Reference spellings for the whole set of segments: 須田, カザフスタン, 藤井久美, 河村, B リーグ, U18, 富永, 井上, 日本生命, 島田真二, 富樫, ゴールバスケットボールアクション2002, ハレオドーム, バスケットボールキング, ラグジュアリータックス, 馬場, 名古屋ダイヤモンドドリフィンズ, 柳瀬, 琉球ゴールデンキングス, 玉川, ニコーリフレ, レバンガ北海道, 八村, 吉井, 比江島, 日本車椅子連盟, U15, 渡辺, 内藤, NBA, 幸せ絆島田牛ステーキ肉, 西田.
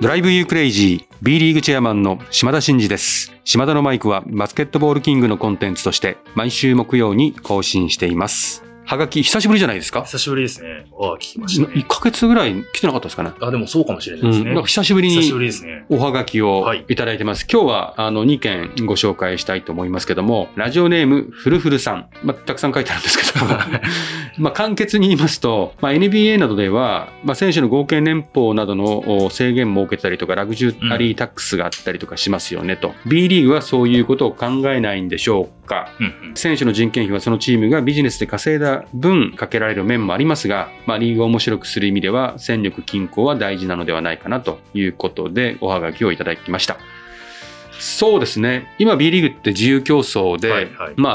ドライブユークレイジー B リーグチェアマンの島田真二です。島田のマイクはバスケットボールキングのコンテンツとして毎週木曜に更新しています。はがき久しぶりじゃないですか。久しぶりですね。ああ、聞きましたね。1ヶ月ぐらい来てなかったですかね。あ、でもそうかもしれないですね。久しぶりにおはがきをいただいてます。今日は2件ご紹介したいと思いますけども、ラジオネームフルフルさん、たくさん書いてあるんですけどまあ簡潔に言いますと、NBA などでは、選手の合計年俸などの制限を設けたりとか、ラグジュアリータックスがあったりとかしますよねと。B リーグはそういうことを考えないんでしょうか。選手の人件費はそのチームがビジネスで稼いだ分かけられる面もありますが、リーグを面白くする意味では戦力均衡は大事なのではないかなということでおはがきをいただきました。そうですね、今 B リーグって自由競争で、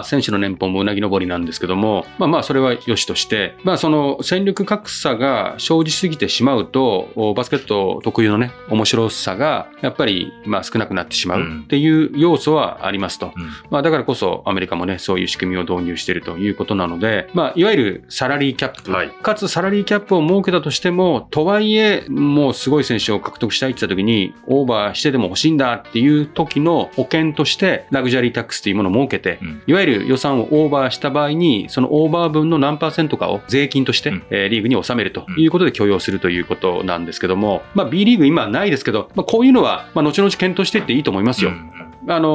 選手の年俸もうなぎ登りなんですけども、それは良しとして、その戦力格差が生じすぎてしまうとバスケット特有のね面白さがやっぱり少なくなってしまうっていう要素はありますと、だからこそアメリカもねそういう仕組みを導入しているということなので、いわゆるサラリーキャップ、かつサラリーキャップを設けたとしてもとはいえもうすごい選手を獲得したいって言った時にオーバーしてでも欲しいんだっていう時の保険としてラグジュアリータックスというものを設けて、いわゆる予算をオーバーした場合にそのオーバー分の何%かを税金として、リーグに納めるということで許容するということなんですけども、B リーグ今ないですけど、こういうのは後々検討していっていいと思いますよ。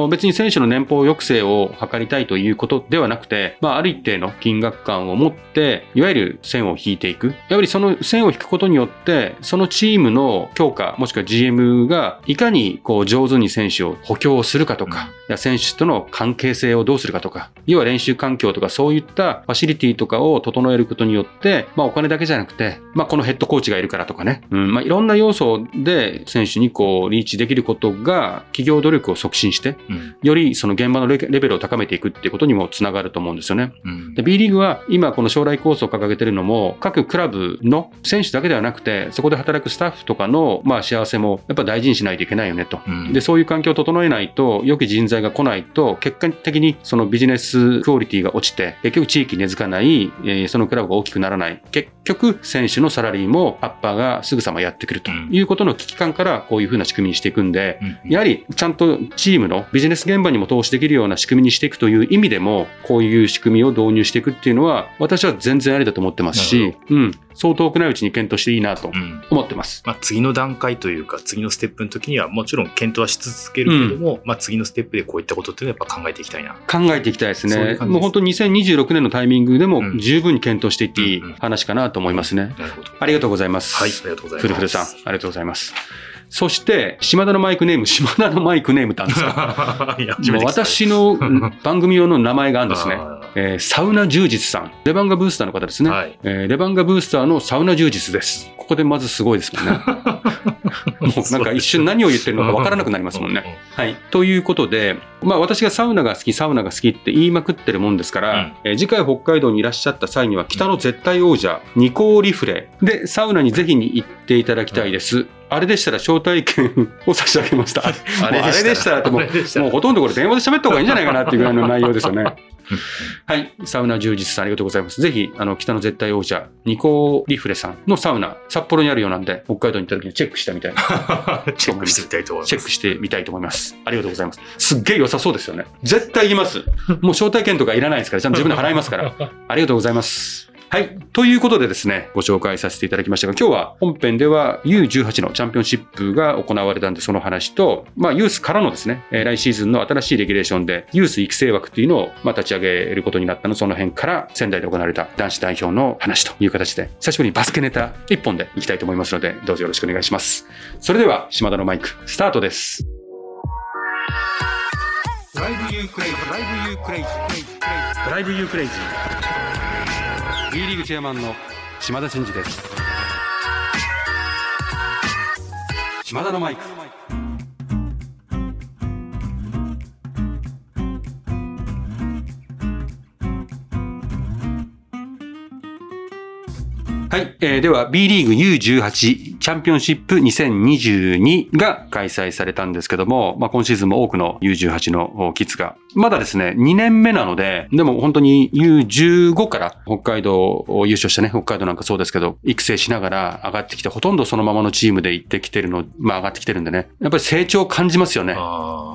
別に選手の年俸抑制を図りたいということではなくて、ある一定の金額感を持っていわゆる線を引いていく、やはりその線を引くことによってそのチームの強化もしくは GM がいかにこう上手に選手を補強するかとか、選手との関係性をどうするかとか、要は練習環境とかそういったファシリティとかを整えることによって、お金だけじゃなくて、このヘッドコーチがいるからとかね、いろんな要素で選手にこうリーチできることが企業努力を促進して、よりその現場のレベルを高めていくっていうことにもつながると思うんですよね。で B リーグは今この将来構想を掲げてるのも各クラブの選手だけではなくて、そこで働くスタッフとかの幸せもやっぱ大事にしないといけないよねと。でそういう環境を整えないと、良き人材が来ないと結果的にそのビジネスクオリティが落ちて結局地域に根付かない、そのクラブが大きくならない、結局選手のサラリーもアッパーがすぐさまやってくるということの危機感からこういう風な仕組みにしていくんで、やはりちゃんとチームのビジネス現場にも投資できるような仕組みにしていくという意味でも、こういう仕組みを導入していくっていうのは私は全然ありだと思ってますし、そう遠くないうちに検討していいなと思ってます。次の段階というか次のステップの時にはもちろん検討はし続けるけども、次のステップでこういったことっていうのはやっぱ考えていきたいな。考えていきたいですね。そういう感じです。もう本当に2026年のタイミングでも十分に検討していっていい話かなと思いますね。なるほど。ありがとうございます。はい、ありがとうございます。ふるふるさん、ありがとうございます。そして島田のマイクネーム、島田のマイクネームってあるんですかもう私の番組用の名前があるんですねサウナ充実さん、レバンガブースターの方ですね、レバンガブースターのサウナ充実です。ここでまずすごいですもんねもうなんか一瞬何を言ってるのか分からなくなりますもんねはい、ということで、私がサウナが好きって言いまくってるもんですから、次回北海道にいらっしゃった際には北の絶対王者、ニコーリフレでサウナにぜひに行っていただきたいです、あれでしたら招待券を差し上げましたあれでしたらもうほとんどこれ電話で喋った方がいいんじゃないかなっていうぐらいの内容ですよねはい、サウナ充実さんありがとうございます。ぜひ北の絶対王者ニコーリフレさんのサウナ、札幌にあるようなんで北海道に行った時にチェックしたみたいなチェックしてみたいと思います。ありがとうございます。すっげえ良さそうですよね。絶対言いますもう招待券とかいらないですから、ちゃんと自分で払いますからありがとうございます。はい。ということでですね、ご紹介させていただきましたが、今日は本編では U18 のチャンピオンシップが行われたんで、その話と、ユースからのですね、来シーズンの新しいレギュレーションで、ユース育成枠というのを立ち上げることになったの、その辺から仙台で行われた男子代表の話という形で、久しぶりにバスケネタ一本でいきたいと思いますので、どうぞよろしくお願いします。それでは、島田のマイク、スタートです。ドライブユークレイジー。B リーグチェアマンの島田真二です。島田のマイク。はい、では B リーグ U18 チャンピオンシップ2022が開催されたんですけども、まあ、今シーズンも多くの U18 のキッズがまだですね2年目なので、でも本当に U15 から北海道を優勝したね、北海道なんかそうですけど育成しながら上がってきて、ほとんどそのままのチームで行ってきてるの、まあ上がってきてるんでね、やっぱり成長を感じますよね、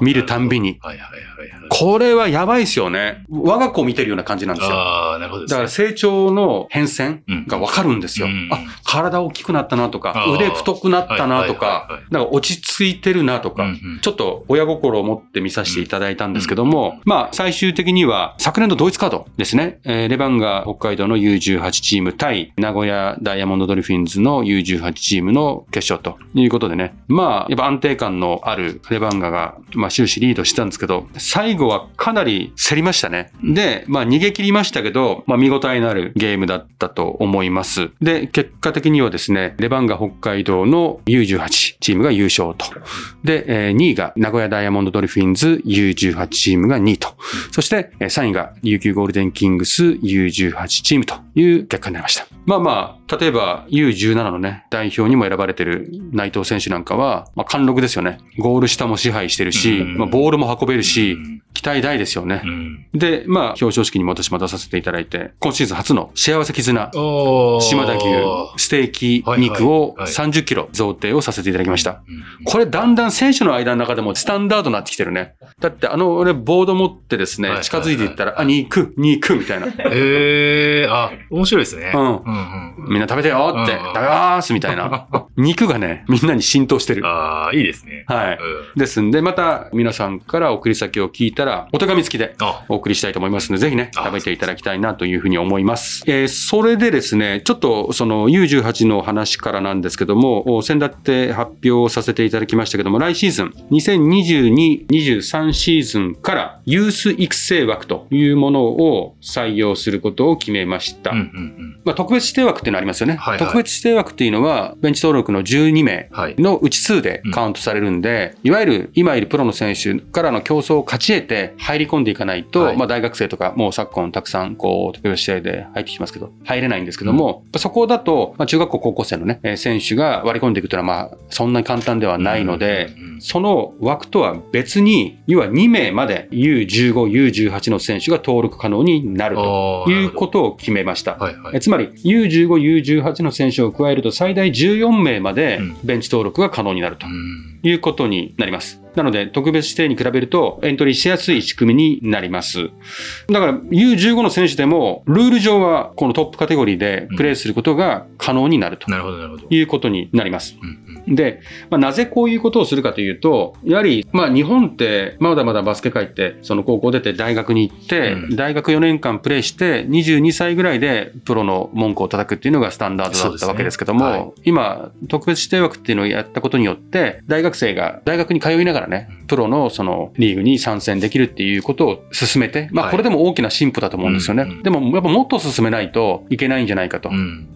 見るたんびに、はいはいはいはい、これはやばいですよね。我が子を見てるような感じなんですよ。あ、なるほどですね。だから成長の変遷が分かるんですよ、うん、あ、体大きくなったなとか、腕太くなったなとか、なんか落ち着いてるなとか、うんうん、ちょっと親心を持って見させていただいたんですけども、うんうん、まあ最終的には昨年の同一カードですね、レバンガ北海道の U18 チーム対名古屋ダイヤモンドドリフィンズの U18 チームの決勝ということでね、まあやっぱ安定感のあるレバンガがまあ終始リードしたんですけど、最後はかなり競りましたね。で、まあ逃げ切りましたけど、まあ見応えのあるゲームだったと思います。で、結果的にはですね、レバンガ北海道の U18 チームが優勝と、で、2位が名古屋ダイヤモンドドリフィンズ U18 チームが2位と、そして3位が琉球ゴールデンキングス U18 チームという結果になりました。まあまあ例えば U17 のね代表にも選ばれてる内藤選手なんかは、まあ、貫禄ですよね。ゴール下も支配してるし、まあ、ボールも運べるし、期待大ですよね、で、まあ表彰式にも私も出させていただいて、今シーズン初の幸せ絆島田牛ステーキ肉を30キロ贈呈をさせていただきました、これだんだん選手の間の中でもスタンダードになってきてるね。だってあの俺ボード持ってですね、近づいていったら、あ、に行くに行くみたいな、あ、面白いですね、みんな食べてよって、食べますみたいな肉がね、みんなに浸透してる。ああ、いいですね。はい、ですんで、また皆さんから送り先を聞いたら、お手紙付きでお送りしたいと思いますので、ぜひね、食べていただきたいなというふうに思います。それでですね、ちょっとその U18 の話からなんですけども、先だって発表させていただきましたけども、来シーズン、2022、23シーズンからユース育成枠というものを採用することを決めました。まあ、特別指定枠っていうのありますよね、はいはい、特別指定枠っていうのはベンチ登録の12名のうち数でカウントされるんで、いわゆる今いるプロの選手からの競争を勝ち得て入り込んでいかないと、はい、まあ、大学生とかもう昨今たくさんこう特別指定で入ってきますけど入れないんですけども、そこだと、まあ、中学校高校生のね選手が割り込んでいくというのはまあそんなに簡単ではないので、その枠とは別に要は2名まで U15、U18 の選手が登録可能になるということを決めました、はいはい、つまり U15、U18 の選手を加えると最大14名までベンチ登録が可能になるということになります。なので特別指定に比べるとエントリーしやすい仕組みになります。だから U15 の選手でもルール上はこのトップカテゴリーでプレーすることが可能になるということになります、で、まあ、なぜこういうことをするかというと、やはりまあ日本ってまだまだバスケ界ってその高校出て大学に行って大学4年間プレーして22歳ぐらいでプロの門戸を叩くっていうのがスタンダードだったわけですけども、今特別指定枠っていうのをやったことによって大学生が大学に通いながらプロのそのリーグに参戦できるっていうことを進めて、まあこれでも大きな進歩だと思うんですよね、でもやっぱもっと進めないといけないんじゃないかと、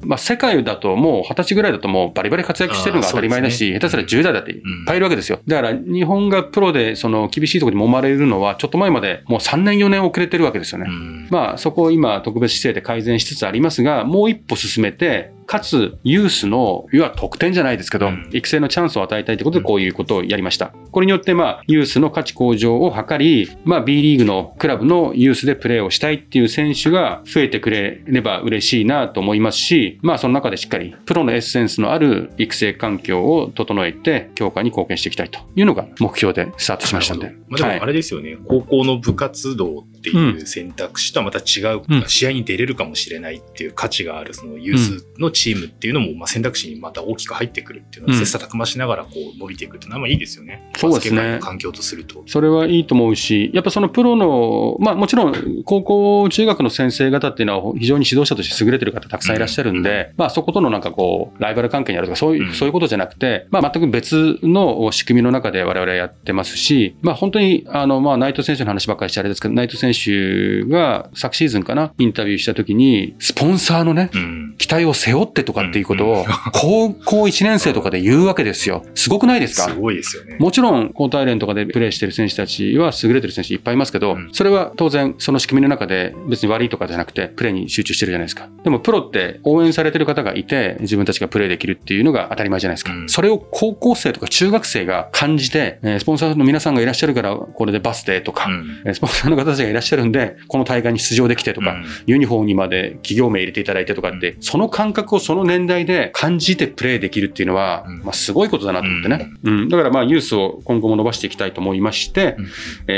まあ世界だともう20歳ぐらいだともうバリバリ活躍してるのが当たり前だし、下手すら10代だっていっぱいいるわけですよ。だから日本がプロでその厳しいところに揉まれるのはちょっと前までもう3年4年遅れてるわけですよね、まあそこを今特別指定で改善しつつありますが、もう一歩進めて、かつユースの要は得点じゃないですけど、育成のチャンスを与えたいということでこういうことをやりました。これによってまあユースの価値向上を図り、まあ B リーグのクラブのユースでプレーをしたいっていう選手が増えてくれれば嬉しいなと思いますし、まあその中でしっかりプロのエッセンスのある育成環境を整えて強化に貢献していきたいというのが目標でスタートしましたので、まあ、でもあれですよね、はい、高校の部活動っていう選択肢とはまた違う、試合に出れるかもしれないっていう価値があるそのユースのチームっていうのもまあ選択肢にまた大きく入ってくるっていうのは切磋琢磨しながらこう伸びていくっていうのはいいですよね。そうですね、バスケ界の環境とするとそれはいいと思うし、やっぱそのプロの、まあ、もちろん高校中学の先生方っていうのは非常に指導者として優れてる方たくさんいらっしゃるんで、まあ、そことのなんかこうライバル関係にあるとかそういうことじゃなくて、まあ、全く別の仕組みの中で我々やってますし、まあ、本当にまあ内藤選手の話ばっかりしてあれですけど、内藤選手が昨シーズンかなインタビューした時にスポンサーのね、期待を背負ってとかっていうことを高校1年生とかで言うわけですよ。すごくないですか？すごいですよね。もちろん高体連とかでプレーしてる選手たちは優れてる選手いっぱいいますけど、それは当然その仕組みの中で別に悪いとかじゃなくてプレーに集中してるじゃないですか。でもプロって応援されてる方がいて自分たちがプレーできるっていうのが当たり前じゃないですか。それを高校生とか中学生が感じて、スポンサーの皆さんがいらっしゃるからこれでバスでとか、スポンサーの方たちがいらっしゃるんでこの大会に出場できてとか、ユニフォームにまで企業名入れていただいてとかって、その感覚をその年代で感じてプレーできるっていうのは、すごいことだなと思ってね、だからユースを今後も伸ばしていきたいと思いまして、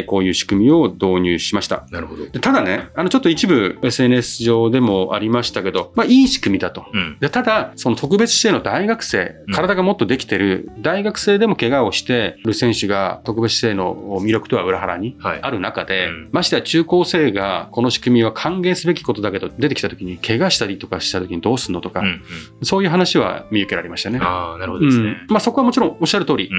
こういう仕組みを導入しました。なるほど。ただね、ちょっと一部 SNS 上でもありましたけど、いい仕組みだと、でただその特別指定の大学生、体がもっとできてる大学生でも怪我をしている選手が特別指定の魅力とは裏腹にある中で、ましてや中高生がこの仕組みは歓迎すべきことだけど出てきた時に怪我したりとかした時にどうするのとか、そういう話は見受けられましたね。あ、なるほどですね。そこはもちろんおっしゃる通り、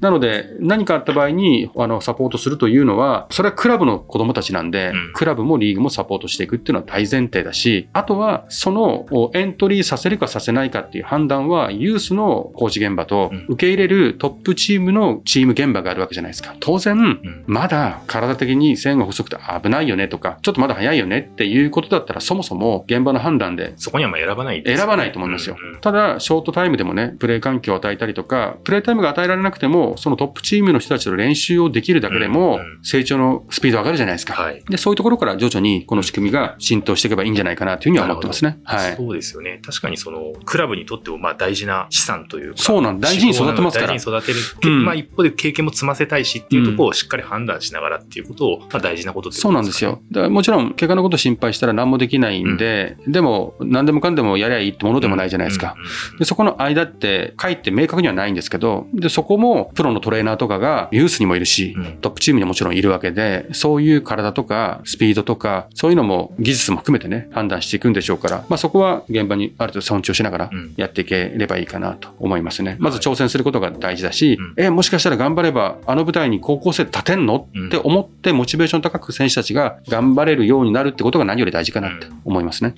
なので何かあった場合にサポートするというのは、それはクラブの子どもたちなんで、クラブもリーグもサポートしていくっていうのは大前提だし、あとはそのエントリーさせるかさせないかっていう判断はユースのコーチ現場と受け入れるトップチームのチーム現場があるわけじゃないですか。当然、まだ体的に線が細くて危ないよねとかちょっとまだ早いよねっていうことだったら、そもそも現場の判断でそこには選ばないと思いますよ。ただショートタイムでもね、プレー環境を与えたりとか、プレータイムが与えられなくてもそのトップチームの人たちと練習をできるだけでも成長のスピード上がるじゃないですか、でそういうところから徐々にこの仕組みが浸透していけばいいんじゃないかなというふうには思ってますね、そうですよね。確かにそのクラブにとっても大事な資産というか、そうなん、大事に育てますから、大事に育てる、一方で経験も積ませたいしっていうところをしっかり判断しながらっていうことを、大事なことってことですかね。そうなんですよ。だからもちろん怪我のこと心配したら何もできないんで、でも何でもかんでもやりゃいいってものでもないじゃないですか、でそこの間って書いて明確にはないんですけど、でそこもプロのトレーナーとかがユースにもいるし、トップチームにももちろんいるわけで、そういう体とかスピードとかそういうのも技術も含めてね判断していくんでしょうから、そこは現場にある程度尊重しながらやっていければいいかなと思いますね、まず挑戦することが大事だし、もしかしたら頑張ればあの舞台に高校生立てんのって思ってモチベーション高く選手たちが頑張れるようになるってことが何より大事かなって思いますね。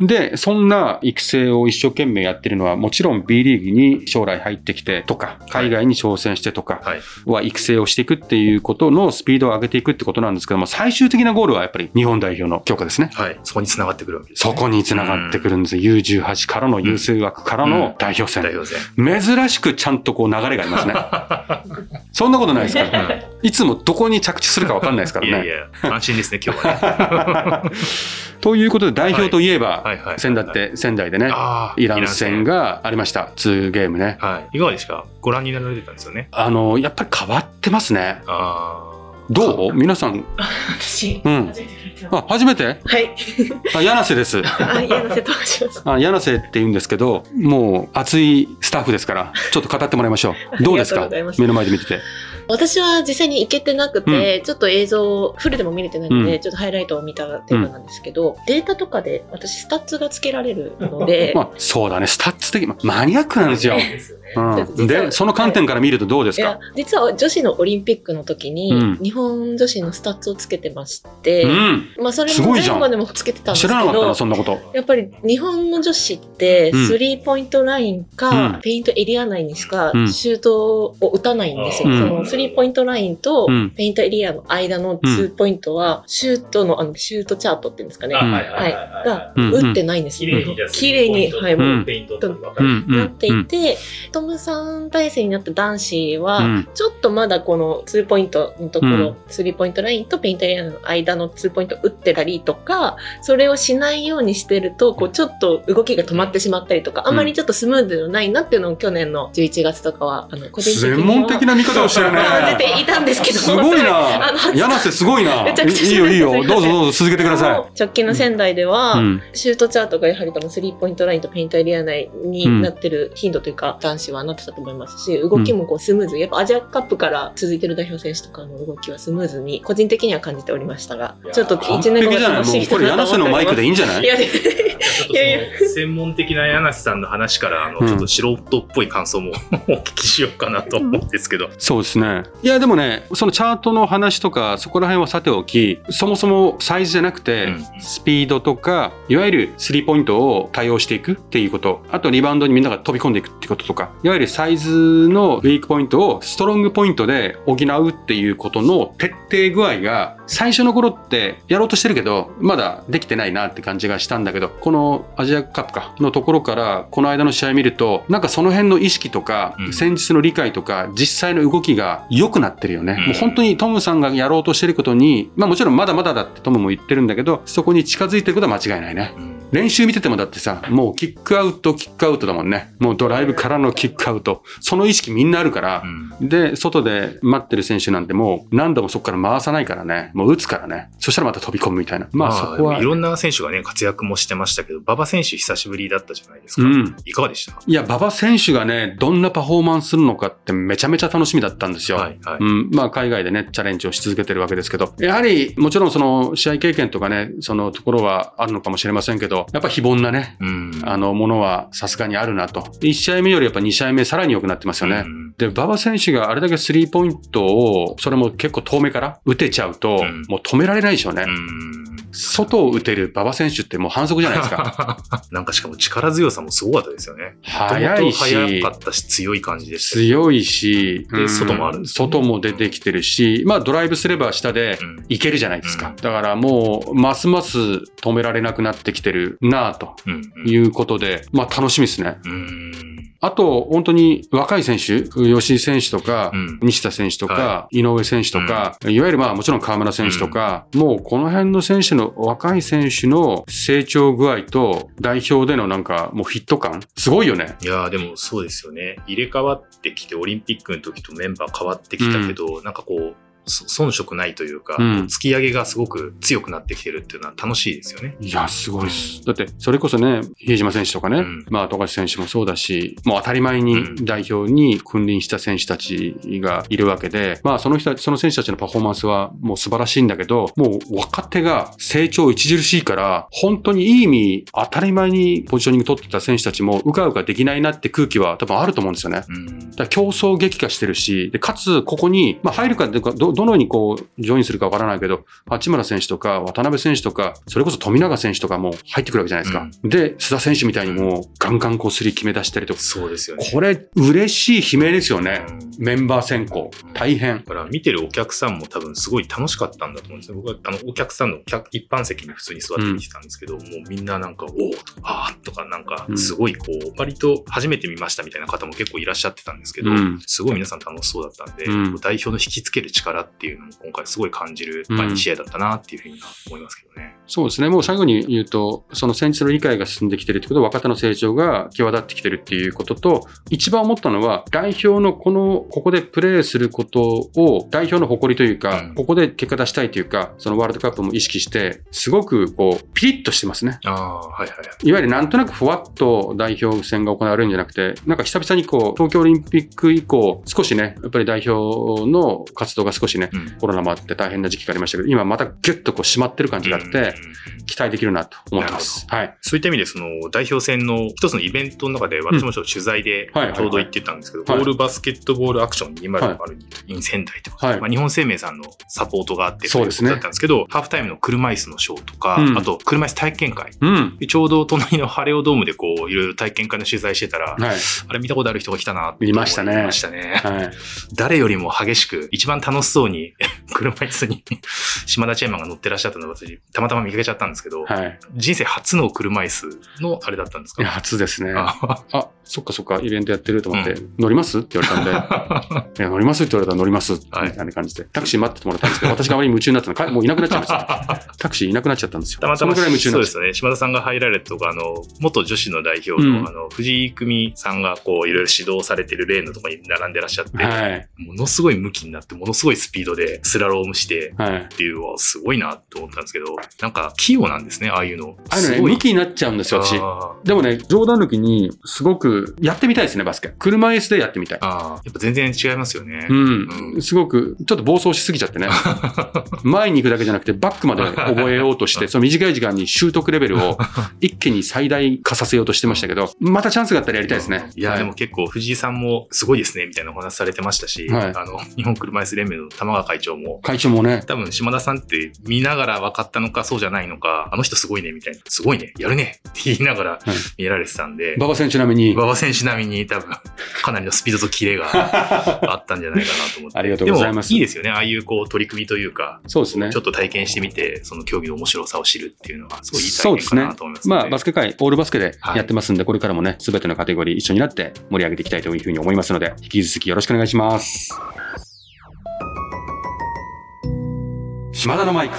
でそんな育成を一生懸命やってるのは、もちろん B リーグに将来入ってきてとか海外に挑戦してとかは育成をしていくっていうことのスピードを上げていくってことなんですけども、最終的なゴールはやっぱり日本代表の強化ですね、そこに繋がってくるわけですね。そこに繋がってくるんです、U18 からの優勢枠からの代表戦、珍しくちゃんとこう流れがありますねそんなことないですから、いつもどこに着地するか分かんないですからね安心ですね今日はねということで代表といえば、仙台でねイラン戦がありました。2ゲームね、いかがですか、ご覧になられてたんですよね。やっぱり変わってますね。どう皆さん。私、初めて見てます。あ、初めて？はい。柳瀬です。柳瀬と申します。柳瀬って言うんですけど、もう熱いスタッフですから、ちょっと語ってもらいましょう。どうですか？目の前で見てて。私は実際に行けてなくて、ちょっと映像フルでも見れてないので、ちょっとハイライトを見た程度なんですけど、データとかで私スタッツがつけられるので、そうだね、スタッツ的マニアックなんですよ。でその観点から見るとどうですか？実は女子のオリンピックの時に、日本女子のスタッツをつけてまして、それも前後でもつけてたんですけど、知らなかったなそんなこと。やっぱり日本の女子ってスリーポイントラインかペイントエリア内にしかシュートを打たないんですよ、スリーポイントラインとペイントエリアの間のツーポイントはシュートのシュートチャートっていうんですかね、が打ってないんですよ。綺麗にペイントとなっていて、トム3体制になった男子はちょっとまだこのツーポイントのところ、スリーポイントラインとペイントエリアの間のツーポイント打ってたりとか、それをしないようにしてるとこうちょっと動きが止まってしまったりとか、あまりちょっとスムーズじゃないなっていうのを去年の11月とかは個人的には専門的な見方をしてるね出ていたんですけど、すごいな柳瀬、すごいな。いいよいいよ、どうぞどうぞ続けてください。直近の仙台では、シュートチャートがやはりこのスリーポイントラインとペイントエリア内になってる頻度というか、男子はなってたと思いますし、動きもこうスムーズ、やっぱアジアカップから続いてる代表選手とかの動きはスムーズに個人的には感じておりましたが、ちょっと1年後は楽しみだなと思っております。これ柳瀬のマイクでいいんじゃない？ちょっとその専門的な柳瀬さんの話からちょっと素人っぽい感想もお聞きしようかなと思うんですけど、うん、そうですね。いやでもね、そのチャートの話とかそこら辺はさておき、そもそもサイズじゃなくて、うん、スピードとかいわゆるスリーポイントを対応していくっていうこと、あとリバウンドにみんなが飛び込んでいくってこととか、いわゆるサイズのウィークポイントをストロングポイントで補うっていうことの徹底具合が最初の頃ってやろうとしてるけどまだできてないなって感じがしたんだけど、このアジアカップかのところからこの間の試合見ると、なんかその辺の意識とか戦術の理解とか実際の動きが良くなってるよね。もう本当にトムさんがやろうとしてることに、まあもちろんまだまだだってトムも言ってるんだけど、そこに近づいてることは間違いないね。練習見ててもだってさ、もうキックアウトだもんね。もうドライブからのキックアウト、その意識みんなあるから、うん、で外で待ってる選手なんてもう何度もそこから回さないからね、もう打つからね、そしたらまた飛び込むみたいな、まあそこはいろんな選手がね活躍もしてましたけど、馬場選手久しぶりだったじゃないですか、うん、いかがでした？いや馬場選手がねどんなパフォーマンスするのかってめちゃめちゃ楽しみだったんですよ、はいはい、うん、まあ海外でねチャレンジをし続けてるわけですけど、やはりもちろんその試合経験とかね、そのところはあるのかもしれませんけど、やっぱ非凡なね、うん、ものはさすがにあるなと。1試合目よりやっぱ2試合目さらに良くなってますよね、うん、で馬場選手があれだけスリーポイントをそれも結構遠めから打てちゃうと、うん、もう止められないでしょうね、うん、外を打てる馬場選手ってもう反則じゃないですかなんかしかも力強さもすごかったですよね。速いし速かったし強い感じでした。強いし、で外もあるんです、ね、外も出てきてるし、まあドライブすれば下でいけるじゃないですか、うん、だからもうますます止められなくなってきてるなぁということで、まあ楽しみですね、うん。あと本当に若い選手、吉井選手とか、うん、西田選手とか、はい、井上選手とか、うん、いわゆるまあもちろん河村選手とか、うん、もうこの辺の選手の若い選手の成長具合と代表でのなんかもうフィット感すごいよね。いやでもそうですよね。入れ替わってきてオリンピックの時とメンバー変わってきたけど、うん、なんかこう遜色ないというか、うん、突き上げがすごく強くなってきてるっていうのは楽しいですよね。いやすごいです、うん、だってそれこそね比江島選手とかね、うん、まあ富樫選手もそうだし、もう当たり前に代表に君臨した選手たちがいるわけで、まあその選手たちのパフォーマンスはもう素晴らしいんだけど、もう若手が成長著しいから本当にいい意味当たり前にポジショニング取ってた選手たちもうかうかできないなって空気は多分あると思うんですよね、うん、だから競争激化してるし、でかつここに、まあ、入るかどのようにこうジョインするかわからないけど、八村選手とか渡辺選手とかそれこそ富永選手とかも入ってくるわけじゃないですか、うん、で須田選手みたいにもうガンガンこうスリー決め出したりとか、そうですよね、これ嬉しい悲鳴ですよね、うん、メンバー選考大変、だから見てるお客さんも多分すごい楽しかったんだと思うんですよ。僕はお客さんの一般席に普通に座って見てたんですけど、うん、もうみんななんかおーとかあーとかなんかすごいこう、うん、割と初めて見ましたみたいな方も結構いらっしゃってたんですけど、うん、すごい皆さん楽しそうだったんで、うん、代表の引きつける力っていうのも今回すごい感じる2試合だったなっていうふうに思いますけどね、うん、そうですね。もう最後に言うと、その戦術の理解が進んできてるってこと、若手の成長が際立ってきてるっていうことと、一番思ったのは代表のここでプレーすることを代表の誇りというか、うん、ここで結果出したいというか、そのワールドカップも意識してすごくこうピリッとしてますね。あ、はいはい、いわゆるなんとなくふわっと代表戦が行われるんじゃなくて、なんか久々にこう東京オリンピック以降少しねやっぱり代表の活動が少しね、うん、コロナもあって大変な時期がありましたけど、今またギュッとこう締まってる感じがあって、うんうんうん、期待できるなと思ってます、はい、そういった意味でその代表戦の一つのイベントの中で私もちょっと取材でちょうど行ってたんですけど、ゴールバスケットボールアクション2002 in 仙台とか、はい、まあ、日本生命さんのサポートがあってということだったんですけど、そうですね、ハーフタイムの車椅子のショーとか、うん、あと車椅子体験会、うん、ちょうど隣のハレオドームでこういろいろ体験会の取材してたら、はい、あれ見たことある人が来たなって思いましたね、見ましたね、はい、誰よりも激しく一番楽しそうに車椅子に島田チェイマンが乗ってらっしゃったのが私たまたま見かけちゃったんですけど、はい、人生初の車椅子のあれだったんですか？いや初ですね。あ、そっかそっかイベントやってると思って、うん、乗りますって言われたんでいや乗りますって言われたら乗りますみたいな感じで、はい、タクシー待っててもらったんですけど、私があまり夢中になったのかもういなくなっちゃいましたタクシーいなくなっちゃったんですよ。たまたまそうですね、島田さんが入られたとか元女子の代表 の、うん、藤井久美さんがこういろいろ指導されてるレーンのところに並んでらっしゃって、はい、ものすごい向きになってものすごいスピードでスラロームしてっていうのはすごいなと思ったんですけど、なんか器用なんですねああいうの。ああいうのね向きになっちゃうんですよ私。でもね冗談抜きにすごくくやってみたいですね、バスケ。車椅子でやってみたい。ああ、やっぱ全然違いますよね。うん、うん、すごくちょっと暴走しすぎちゃってね。前に行くだけじゃなくてバックまで覚えようとして、その短い時間に習得レベルを一気に最大化させようとしてましたけど、またチャンスがあったらやりたいですね。いや、はい、でも結構藤井さんもすごいですねみたいなお話されてましたし、はい、日本車椅子連盟の玉川会長もね、多分島田さんって見ながら分かったのかそうじゃないのか、あの人すごいねみたいな、すごいねやるねって言いながら見られてたんで、はい、馬場選手並みに多分かなりのスピードとキレがあったんじゃないかなと思って。ありがとうございます。でもいいですよね、ああいうこう取り組みというか、そうですね、ちょっと体験してみてその競技の面白さを知るっていうのはすごいいい体験かなと思いますね。まあバスケ界オールバスケでやってますんで、はい、これからもね全てのカテゴリー一緒になって盛り上げていきたいというふうに思いますので、引き続きよろしくお願いします。島田のマイク。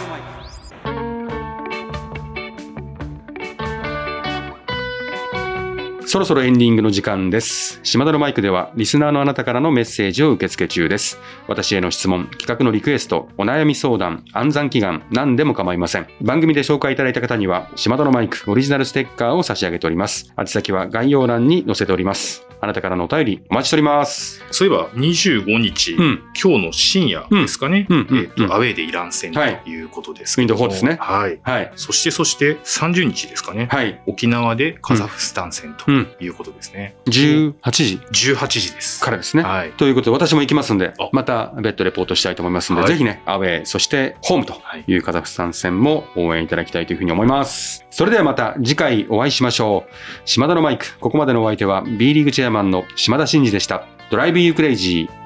そろそろエンディングの時間です。島田のマイクではリスナーのあなたからのメッセージを受け付け中です。私への質問、企画のリクエスト、お悩み相談、暗算祈願、何でも構いません。番組で紹介いただいた方には島田のマイクオリジナルステッカーを差し上げております。宛先は概要欄に載せております。あなたからのお便りお待ちしております。そういえば25日、うん、今日の深夜ですかね、アウェーでイラン戦ということですけど、はい、ウィンド4ですね、はいはい、そして30日ですかね、はい、沖縄でカザフスタン戦ということですね、うんうん、18時ですからですね、はい、ということで私も行きますので、また別途レポートしたいと思いますので、はい、ぜひねアウェーそしてホームというカザフスタン戦も応援いただきたいというふうに思います。それではまた次回お会いしましょう。島田のマイク、ここまでのお相手は B リーグチェアマンの島田真二でした。ドライブユークレイジー。